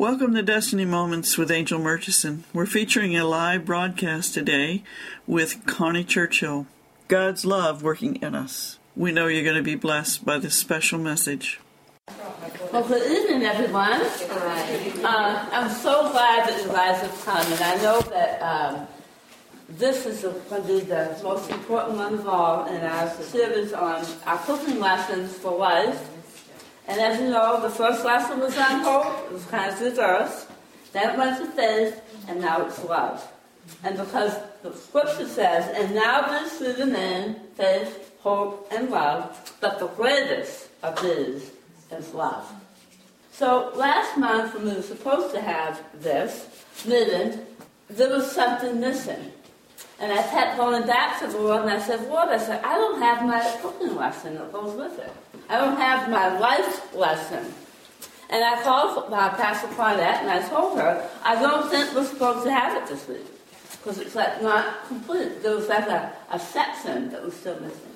Welcome to Destiny Moments with Angel Murchison. We're featuring a live broadcast today with Connie Churchill. God's love working in us. We know you're going to be blessed by this special message. Well, good evening, everyone. I'm so glad that you guys have come, and I know that this is going to be the most important one of all in our series on our cooking lessons for life. And as you know, the first lesson was on hope, it was kind of diverse, then it went to faith, and now it's love. And because the scripture says, and now brings through the name, faith, hope, and love, but the greatest of these is love. So last month when we were supposed to have this meeting, there was something missing. And I kept going back to the Lord, and I said, Lord, I don't have my cooking lesson that goes with it. I don't have my life lesson. And I called Pastor Parnett, and I told her, I don't think we're supposed to have it this week, because it's like not complete. There was like a section that was still missing.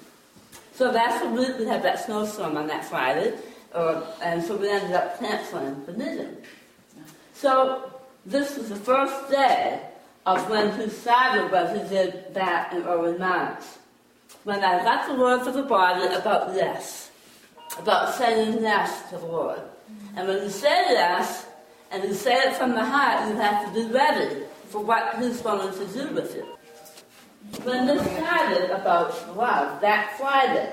So that's the week we had that snowstorm on that Friday, and so we ended up canceling the meeting. So this was the first day of when he started what he did back in early March, when I got the word for the body about yes, about saying yes to the Lord. And when you say yes, and you say it from the heart, you have to be ready for what he's going to do with it. When this started about love, that Friday,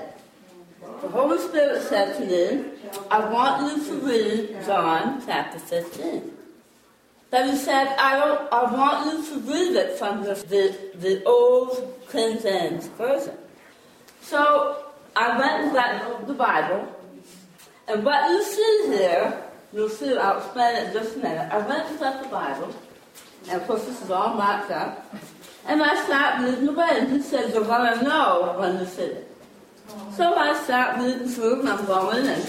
the Holy Spirit said to me, I want you to read John chapter 15. But he said, I want you to read it from the old King James Version. So I went and got the Bible, and what you see here, you'll see, I'll explain it in just a minute. I went and got the Bible, and of course this is all marked up, and I started reading away, and he said, you're going to know when you see it. So I started reading through, and I'm going in,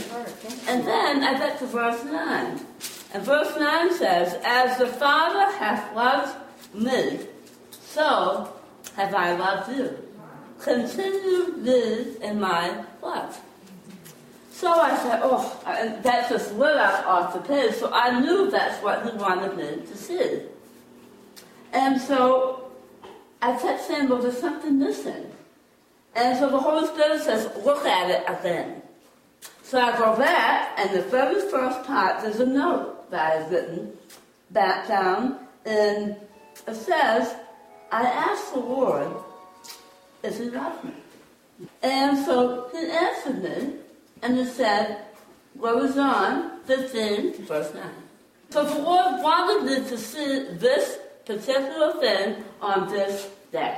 and then I got to verse 9. And verse 9 says, as the Father hath loved me, so have I loved you. Continue these in my love. So I said, oh, and that just lit up off the page. So I knew that's what he wanted me to see. And so I kept saying, well, there's something missing. And so the Holy Spirit says, look at it again. So I go back, and the very first part, there's a note that I've written back down, and it says, I asked the Lord if he loved me. And so he answered me, and he said, what was John 15, verse 9. So the Lord wanted me to see this particular thing on this day,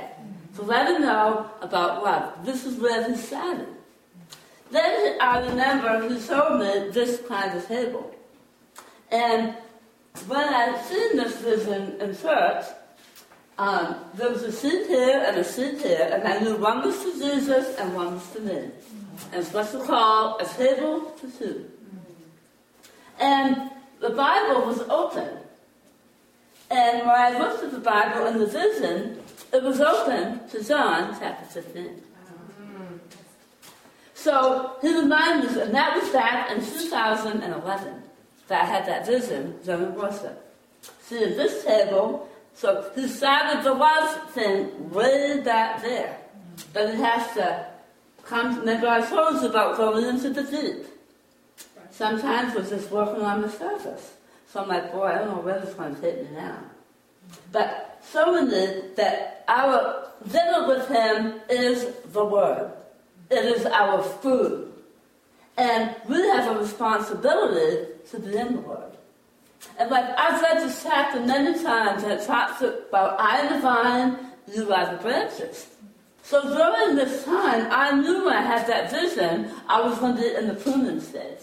to let him know about love. This is where he started. Then I remember he showed me this kind of table. And when I seen this vision in church, there was a seat here and a seat here, and I knew one was to Jesus and one was to me. Mm-hmm. And it's what you call a table to two. Mm-hmm. And the Bible was open. And when I looked at the Bible in the vision, it was open to John chapter 15. So he reminded me, and that was back in 2011, that I had that vision during worship. See, at this table, so he started the love thing way back there. But it has to come, remember I told you about going into the deep. Sometimes we're just working on the surface. So I'm like, boy, I don't know where this is going to take me now. But so we need that our dinner with him is the word. It is our food. And we have a responsibility to be in the Word. And like I've read this chapter many times, and it talks about I am the vine, you are the branches. So during this time, I knew when I had that vision, I was going to be in the pruning stage,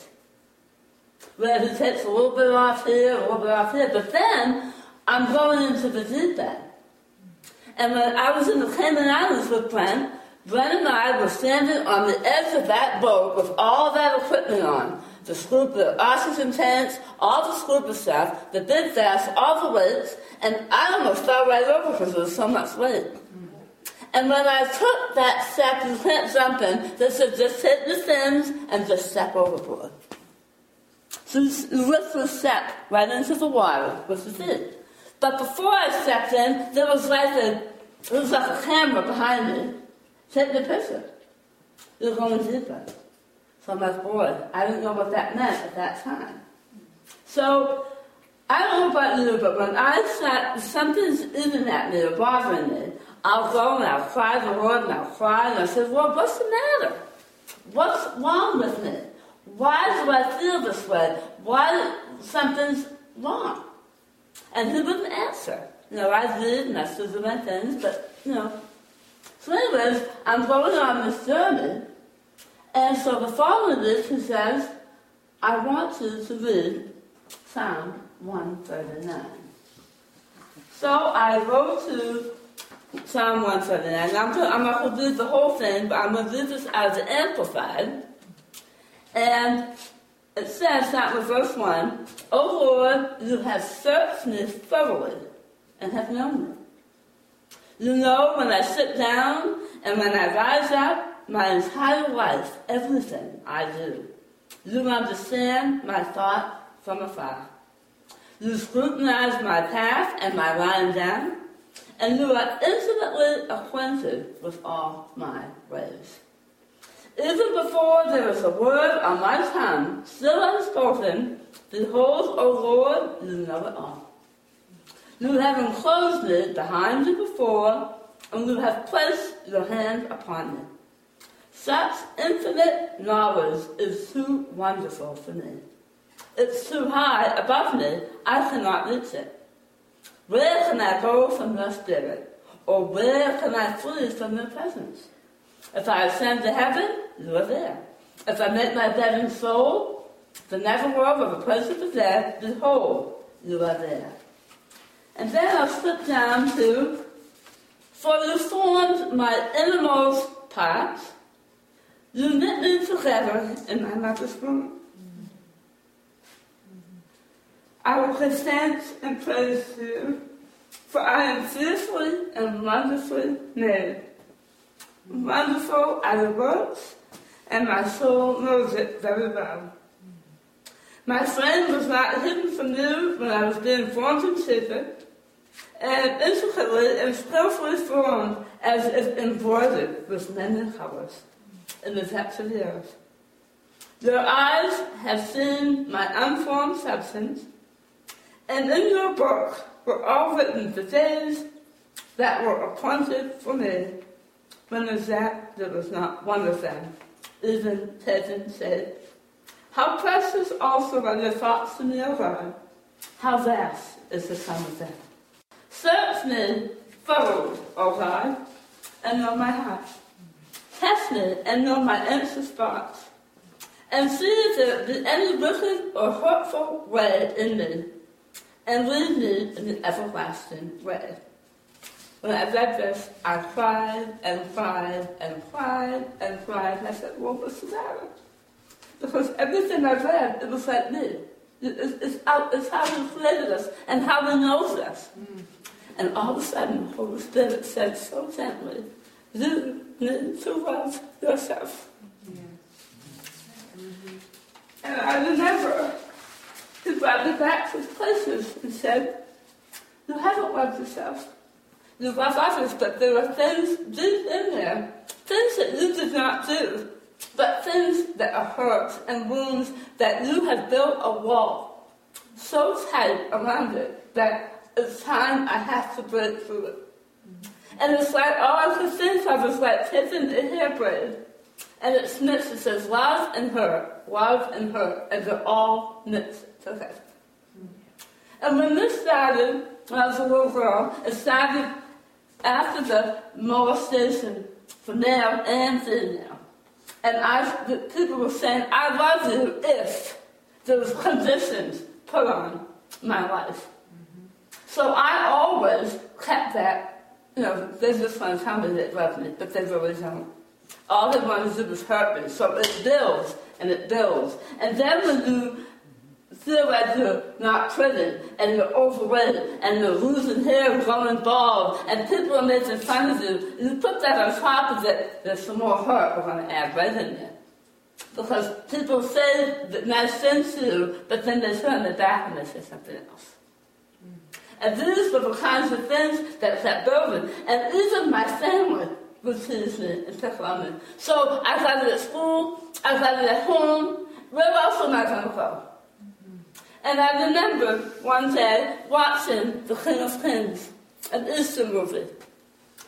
where he takes a little bit off here, a little bit off here, but then I'm going into the deep end. And when I was in the Cayman Islands with Brent and I were standing on the edge of that boat with all that equipment on. The scoop, the oxygen tanks, all the scoop of stuff, the big vest, all the weights, and I almost fell right over because there was so much weight. And when I took that step, you can't jump in, they said just hit the fins and just step overboard. Let's accept right into the water, which is it. But before I stepped in, there was like a camera behind me, taking a picture. It was going deeper. So I'm like, boy, I didn't know what that meant at that time. So I don't know about you, but when I start, something's eating at me or bothering me, I'll go and I'll cry the Lord and I'll cry and I'll say, well, what's the matter? What's wrong with me? Why do I feel this way? Why something's wrong? And he wouldn't answer. You know, I did and I stood my things, but, you know. So anyways, I'm going on this journey. And so the following this, he says, I want you to read Psalm 139. So I wrote to Psalm 139. And I'm not going to read the whole thing, but I'm going to read this as an amplified. And it says, that with verse 1, O Lord, you have searched me thoroughly and have known me. You know when I sit down and when I rise up, my entire life, everything I do. You understand my thought from afar. You scrutinize my path and my lying down, and you are intimately acquainted with all my ways. Even before there is a word on my tongue, still unspoken, behold, O Lord, you know it all. You have enclosed me behind you before, and you have placed your hand upon me. Such infinite knowledge is too wonderful for me. It's too high above me, I cannot reach it. Where can I go from your spirit, or where can I flee from your presence? If I ascend to heaven, you are there. If I make my bed in Seoul, the netherworld of a place of the dead, behold, you are there. And then I'll slip down to, for you formed my innermost parts, you knit me together in my mother's womb. I will present and praise you, for I am fearfully and wonderfully made. Wonderful are the works, and my soul knows it very well. My frame was not hidden from you when I was being formed in secret, and intricately and skillfully formed as if embroidered with many colors in the depths of the earth. Your eyes have seen my unformed substance, and in your book were all written the days that were appointed for me. When was that? There was not one of them. Even heaven said, how precious also are your thoughts to me, O God. How vast is the sum of them. Search me thoroughly, O God, and know my heart. Test me and know my anxious thoughts. And see if there be any wicked or hurtful way in me. And lead me in the everlasting way. When I read this, I cried and cried and cried and cried. And I said, well, what's the matter? Because everything I read, it was like me. It's how he created us and how he knows us. And all of a sudden, the Holy Spirit said so gently, you need to love yourself. And I remember he brought me back to places and said, you haven't loved yourself. You love others, but there are things deep in there, things that you did not do, but things that are hurts and wounds that you have built a wall so tight around it that it's time I have to break through it. And it's like all I could think of is like taking a hair braid, and it's mixed. It says love and hurt, and they're all mixed together. And when this started, when I was a little girl, it started after the molestation for male and female. And people were saying, I love you if there was conditions put on my life. Mm-hmm. So I always kept that, you know, they just want to tell me they love me, but they really don't. All they wanted to do was hurt me. So it builds and it builds. And then when you feel like you're not pretty, and you're overweight, and you're losing hair, growing bald, and people are making fun of you, you put that on top of it, there's some more hurt we're going to add right in there. because people say that my sins too, but then they turn their back and they say something else. And these were the kinds of things that kept building. And even my family would tease me and pick on me. So I got it at school, I got it at home. Where else am I going to go? And I remember one day watching The King of Kings, an Easter movie.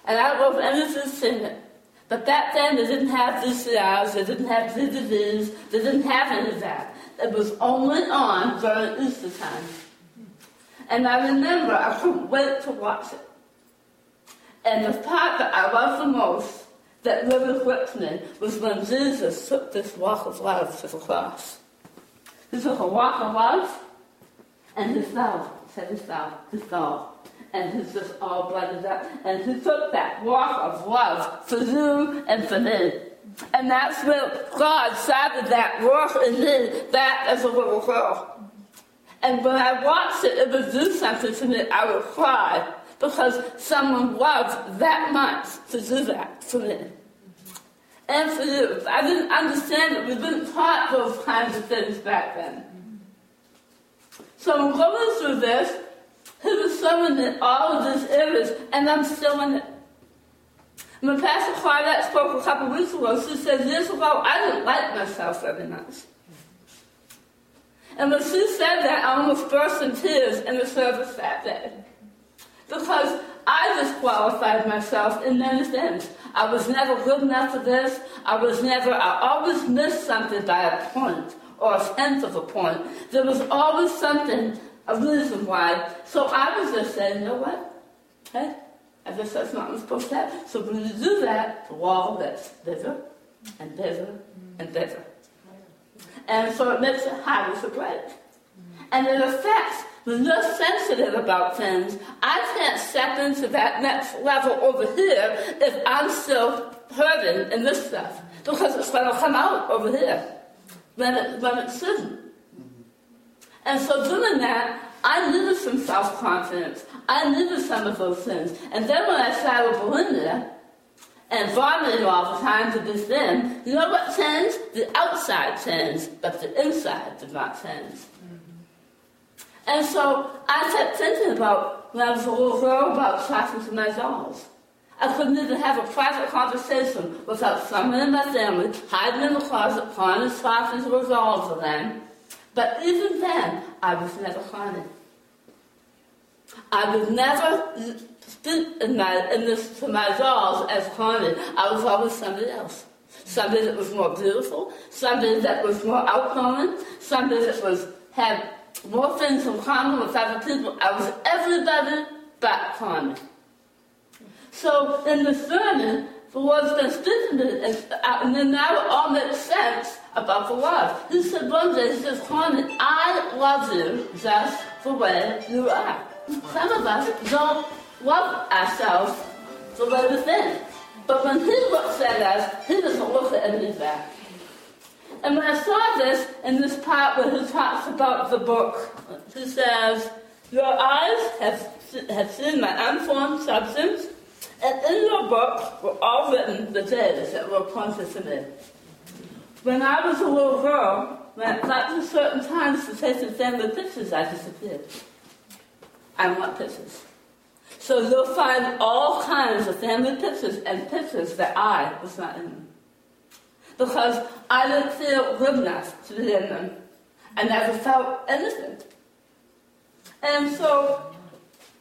And I don't know if anything's seen it. But back then they didn't have VCRs, they didn't have DVDs, they didn't have any of that. It was only on during Easter time. And I remember I couldn't wait to watch it. And the part that I loved the most, that really gripped me, was when Jesus took this walk of life to the cross. He took a walk of life, and he fell, said he fell. And he's just all blooded up. And he took that walk of love for you and for me. And that's where God started that walk in me back as a little girl. And when I watched it, it would do something to me. I would cry because someone loved that much to do that for me. And for you. I didn't understand it. We didn't taught those kinds of things back then. So I'm going through this. He was sewing in all of these areas, and I'm still in it. When Pastor Parnett spoke a couple weeks ago, she said, years ago, I didn't like myself very much. And when she said that, I almost burst in tears in the service that day. Because I disqualified myself in many things. I was never good enough for this. I always missed something by a point, or a tenth of a point. There was always something, a reason why. So I was just saying, you know what? Hey, I guess that's not what I'm supposed to have. So when you do that, the wall gets bigger and bigger and bigger. And so it makes it harder to break. And it affects, when you're sensitive about things, I can't step into that next level over here if I'm still hurting in this stuff. Because it's going to come out over here when it shouldn't. And so doing that, I needed some self-confidence. I needed some of those things. And then when I started bulimia and vomiting all the time to this then, you know what changed? The outside changed, but the inside did not change. Mm-hmm. And so I kept thinking about, when I was a little girl, about talking to my dolls. I couldn't even have a private conversation without someone in my family hiding in the closet, trying to talk into a doll for them. But even then, I was never Connie. I would never speak to my dolls as Connie. I was always somebody else. Somebody that was more beautiful, somebody that was more outgoing, somebody that had more things in common with other people. I was everybody but Connie. So in this journey, the Lord's been speaking to me, and then now it all makes sense about the love. He said one day, he says, Carmen, I love you just the way you are. Some of us don't love ourselves the way we think. But when he looks at us, he doesn't look at any back. And when I saw this, in this part where he talks about the book, he says, your eyes have seen my unformed substance, and in your book were all written the days that were appointed to me. When I was a little girl, when I got to certain times to take the family pictures, I disappeared. I want pictures. So you'll find all kinds of family pictures and pictures that I was not in. Because I didn't feel good enough to be in them. I never felt anything. And so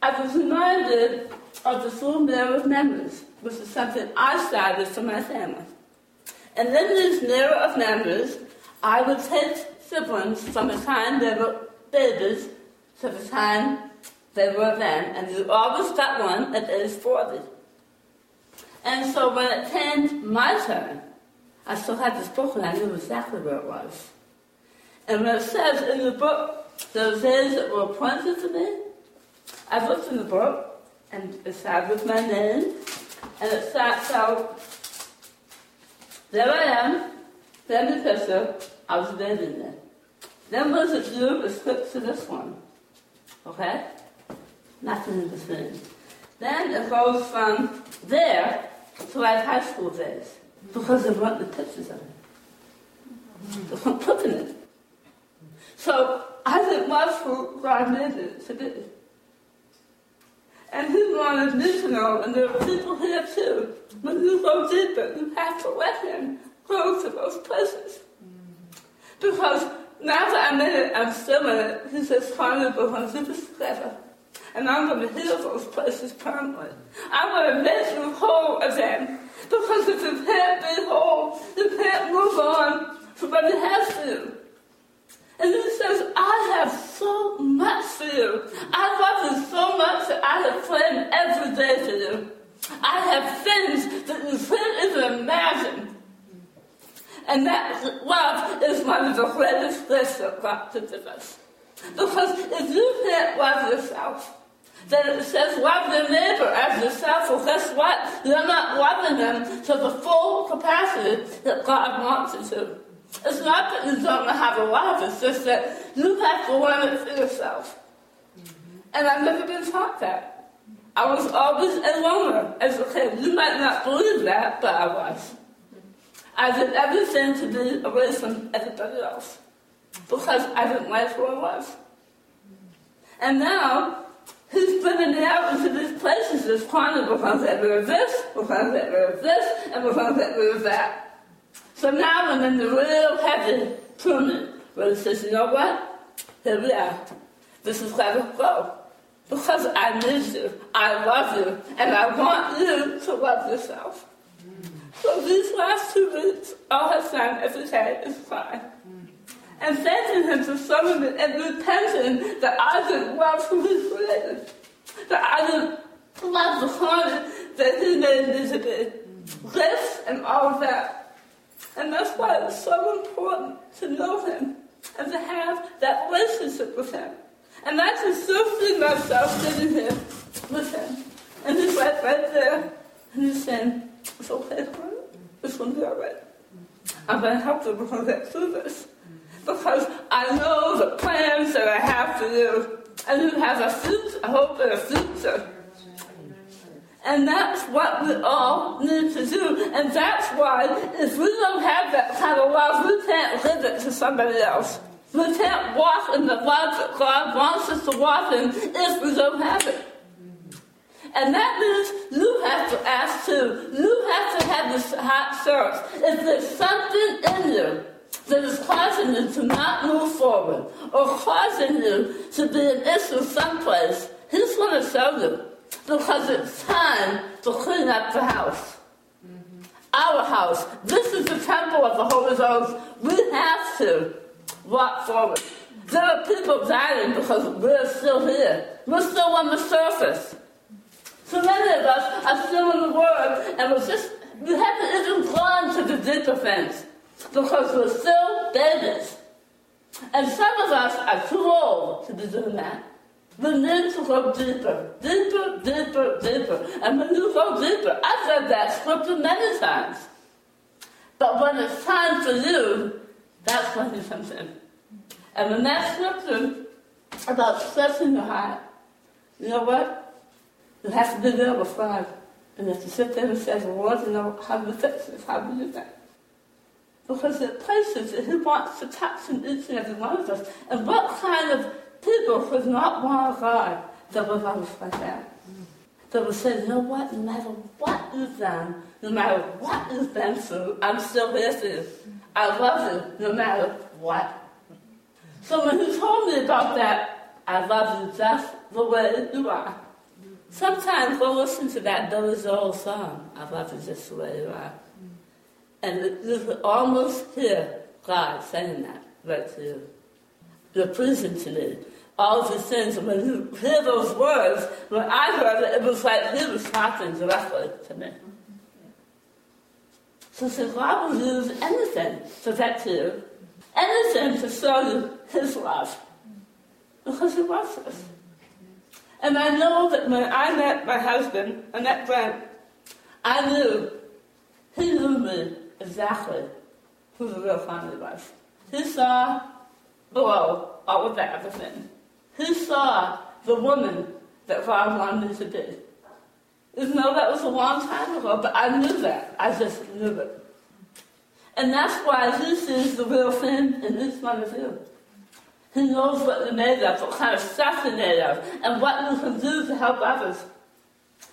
I was reminded of the full mirror of memories, which is something I started for my family. And in this mirror of memories, I would take siblings from the time they were babies to the time they were then, and you always got one at age 40. And so when it came my turn, I still had this book and I knew exactly where it was. And when it says in the book, those days that were appointed to me, I looked in the book, and it starts with my name, and it starts out, there I am, family picture, I was dead in there. Then was it you, it flipped to this one, okay? Nothing in between. Then it goes from there to like high school days, because there weren't the pictures of it. putting it. So I think that's what God did it to do. And He wanted me to know, and there are people here too, when you go deeper, you have to let Him go to those places. Because now that I'm in it, I'm still in it, He says, Connie, we're going to do this together. And I'm going to heal those places permanently. I'm going to make you whole again. Because if you can't be whole, you can't move on to what you have to do. And He says, I have so much for you. I love you so much that I have planned every day for you. I have things that you can't even imagine. And that love is one of the greatest gifts that God can give us. Because if you can't love yourself, then it says love your neighbor as yourself. Well, guess what? You're not loving them to the full capacity that God wants you to. It's not that you don't know how to love, it's just that you have to learn it for yourself. And I've never been taught that. I was always a loner as a kid. You might not believe that, but I was. I did everything to be away from everybody else. Because I didn't like who I was. And now, He's bringing me out into these places, this corner, we're going to get rid of this, we're going to get rid of this, and we're going to get rid of that. So now I'm in the real heavy tournament, where it says, you know what? Here we are. This is where we go. Because I need you, I love you, and I want you to love yourself. So these last 2 weeks, all I've done every day is cry. And thanking Him for some of it, and repenting that I didn't love who He created, that I didn't love the corner that He made me to be, this and all of that. And that's why it's so important to know Him and to have that relationship with Him. And I can still see myself sitting here with Him. And He's right there, and He's saying, it's okay, it's going to be all right. I'm going to help you because get through this. Because I know the plans that I have to do. And you have a future, I hope in a future. And that's what we all need to do. And that's why if we don't have that kind of love, we can't give it to somebody else. We can't walk in the love that God wants us to walk in if we don't have it. And that means you have to ask too. You have to have this heart search. If there's something in you that is causing you to not move forward or causing you to be an issue someplace, He's going to show you because it's time to clean up the house. Mm-hmm. Our house. This is the temple of the Holy Ghost. We have to walk forward. There are people dying because we're still here. We're still on the surface. So many of us are still in the Word and we haven't even gone to the deeper things. Because we're still babies. And some of us are too old to be doing that. We need to go deeper, deeper, deeper, deeper. And when you go deeper, I've read that scripture many times. But when it's time for you, that's when He comes in. And when that scripture about stretching your heart, you know what? You have to be there with God. And if you sit there and say, Lord, you know, how do you fix this? How do you do that? Because there are places that He wants to touch in each and every one of us. And what kind of people could not want God that would love us like that? That would say, you know what, no matter what you've done, no matter what you've been through, I'm still here for you. I love you no matter what. So when He told me about that, I love you just the way you are. Sometimes go listen to that Billy Joel song, I love you just the way you are. And you can almost hear God saying that right to you. You're pleasing to me. All of these things, and when you hear those words, when I heard it, it was like He was talking directly to me. So God will use anything to get to you, anything to show you His love, because He loves us. And I know that when I met my husband, I met Brent, I knew he knew me exactly who the real family was. He saw below all of that other thing. He saw the woman that God wanted me to be. Even though that was a long time ago, but I knew that. I just knew it. And that's why this is the real thing and this one is real. He knows what they're made of, what kind of stuff they're made of, and what we can do to help others.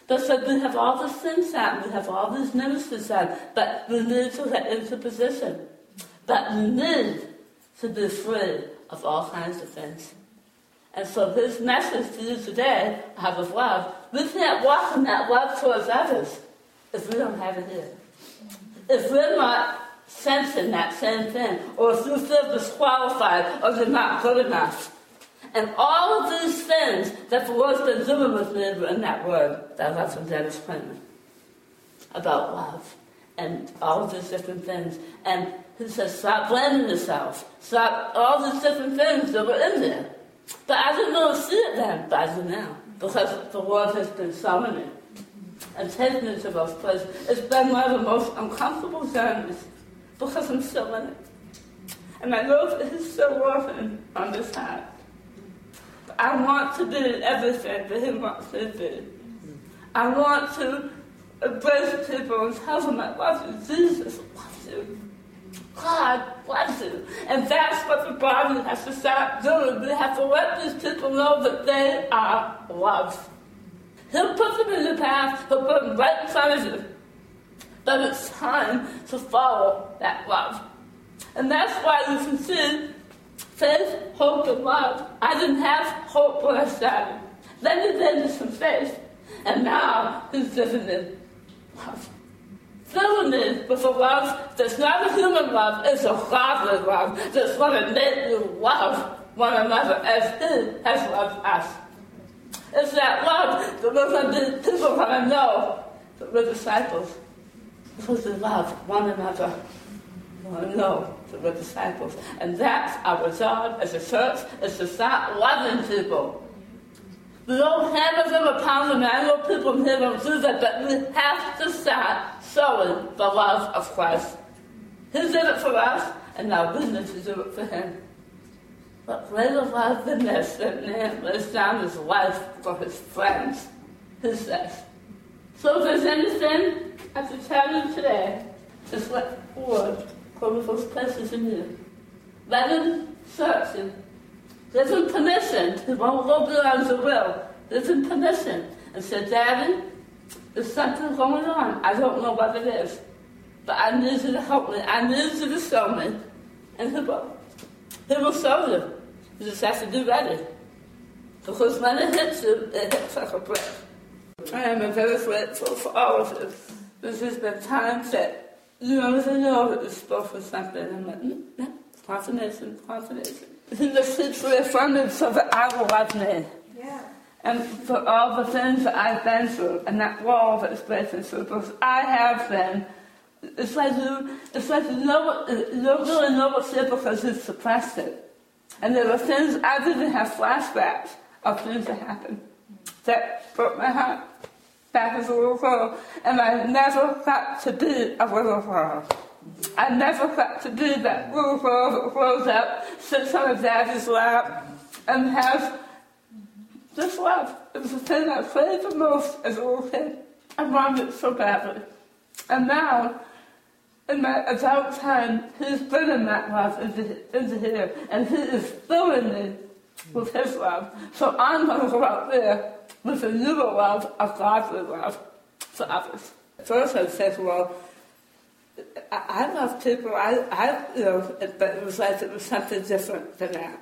But so we have all these things out, we have all these ministries out, but we need to get into position. But we need to be free of all kinds of things. And so this message to you today, I have of love, we can't walk in that love towards others if we don't have it here. If we're not sensing that same thing, or if you feel disqualified, or you're not good enough. And all of these things that the Lord's been doing with me were in that word that I got from Dennis Clinton about love and all of these different things. And he says, stop blaming yourself. Stop all these different things that were in there. But I didn't know see it then, but I do now, because the Lord has been summoning and taking me to those places. It's been one of the most uncomfortable journeys, because I'm still in it. And I know that He's still working on this side. But I want to be everything that He wants me to be. I want to embrace people and tell them I love you. Jesus loves you. God loves you. And that's what the body has to start doing. We have to let these people know that they are loved. He'll put them in your path, He'll put them right in front of you. But it's time to follow that love. And that's why you can see faith, hope, and love. I didn't have hope when I started. Then He gave me some faith. And now He's given me love. Filling me with a love that's not a human love, it's a godly love. That's going to make you love one another as He has loved us. It's that love that we're going to be people going to know that we're disciples. Because we love one another. We want to know that we're disciples. And that's our job as a church, is to start loving people. We don't hammer them or pound them. I know people here don't do that, but we have to start showing the love of Christ. He did it for us, and now we need to do it for Him. But greater love than this, that man lays down his life for his friends, He says. So if there's anything I have to tell you today, just let the Lord go with those places in you. Let Him search you. Give Him permission. He won't go beyond your will. Give Him permission. And say, Daddy, there's something going on. I don't know what it is. But I need you to help me. I need you to show me. And He will. He will show you. You just have to be ready. Because when it hits you, it hits like a brick. I am very grateful for all of you. This has been times that you already know that you spoke for something. I'm like, yeah, confirmation. In the situation, so that I will love me. Yeah. And for all the things that I've been through and that wall that's breaking through, because I have been, it's like you don't really know what's there because you've suppressed it. And there were things I didn't have flashbacks of things that happened. That broke my heart. Back as a little girl, and I never got to be a little girl. I never got to be that little girl that grows up, sits on her daddy's lap, and has this love. It was the thing I prayed the most as a little kid. I wanted it so badly. And now, in my adult time, He's bringing that love into here, and He is filling me with His love. So I'm going to go out there with a new love, a godly love for others. First I said, well, I love people, but it was like it was something different than that.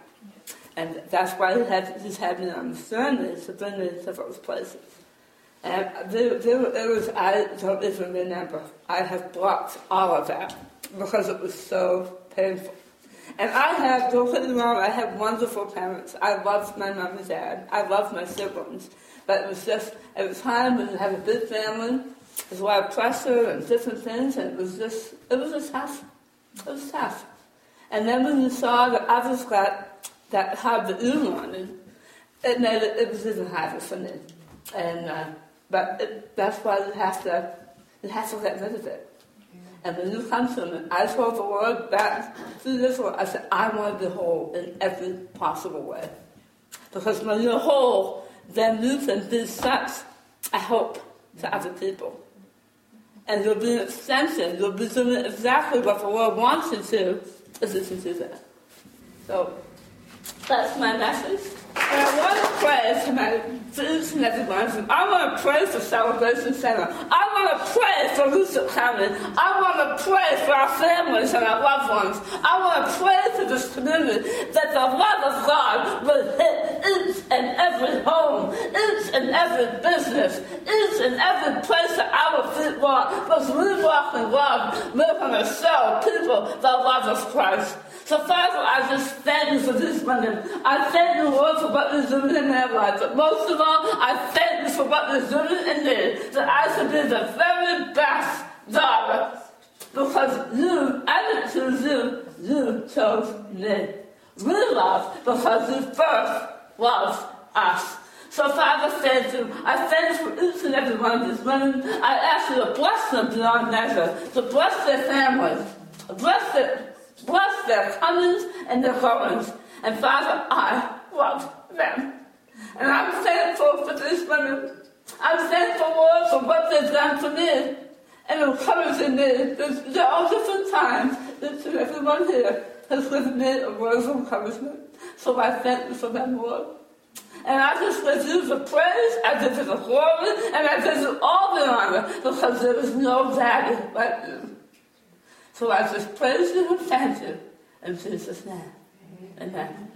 And that's why he's had me on the journey to bring me to those places. And I don't even remember. I have blocked all of that because it was so painful. And don't get me wrong, I had wonderful parents. I loved my mom and dad. I loved my siblings. But it was just, at the time when you have a big family, there's a lot of pressure and different things, and it was just tough. It was tough. And then when you saw that others got that hard that you wanted, it made it was even harder for me. And, but that's why you have to get rid of it. And when you come to me, I told the Lord back through this one, I said, I want to be whole in every possible way. Because when you're whole, then you can be such a help to other people. and there'll be an extension. There'll be doing exactly what the Lord wants you to if you do that. So that's my message. And I want to pray for my students and everyone. I want to pray for Celebration Center. I want to pray for Lusso County. I want to pray for our families and our loved ones. I want to pray for this community that the love of God will hit each and every home, each and every business, each and every place that our feet walk, because we walk in love, we're going to show people the love of Christ. So, Father, I just thank you for this morning. I thank you, Lord, for what you're doing in their life. But most of all, I thank you for what you're doing in me, that I should be the very best daughter. Because you, I didn't choose you, you chose me. We love because you first loved us. So, Father, thank you. I thank you for each and every one of these women. I ask you to bless them beyond measure, to bless their families, bless their comings and their goings. And Father, I love them. And I'm thankful for these women. I'm thankful, Lord, for what they've done for me and encouraging me. There's all different times that everyone here has given me a word of encouragement. So I thank you for that, Lord. And I just give you the praise, I give you the glory, and I give you all the honor, because there is no daddy like you. So I just praise you and thank you in Jesus' name. Amen.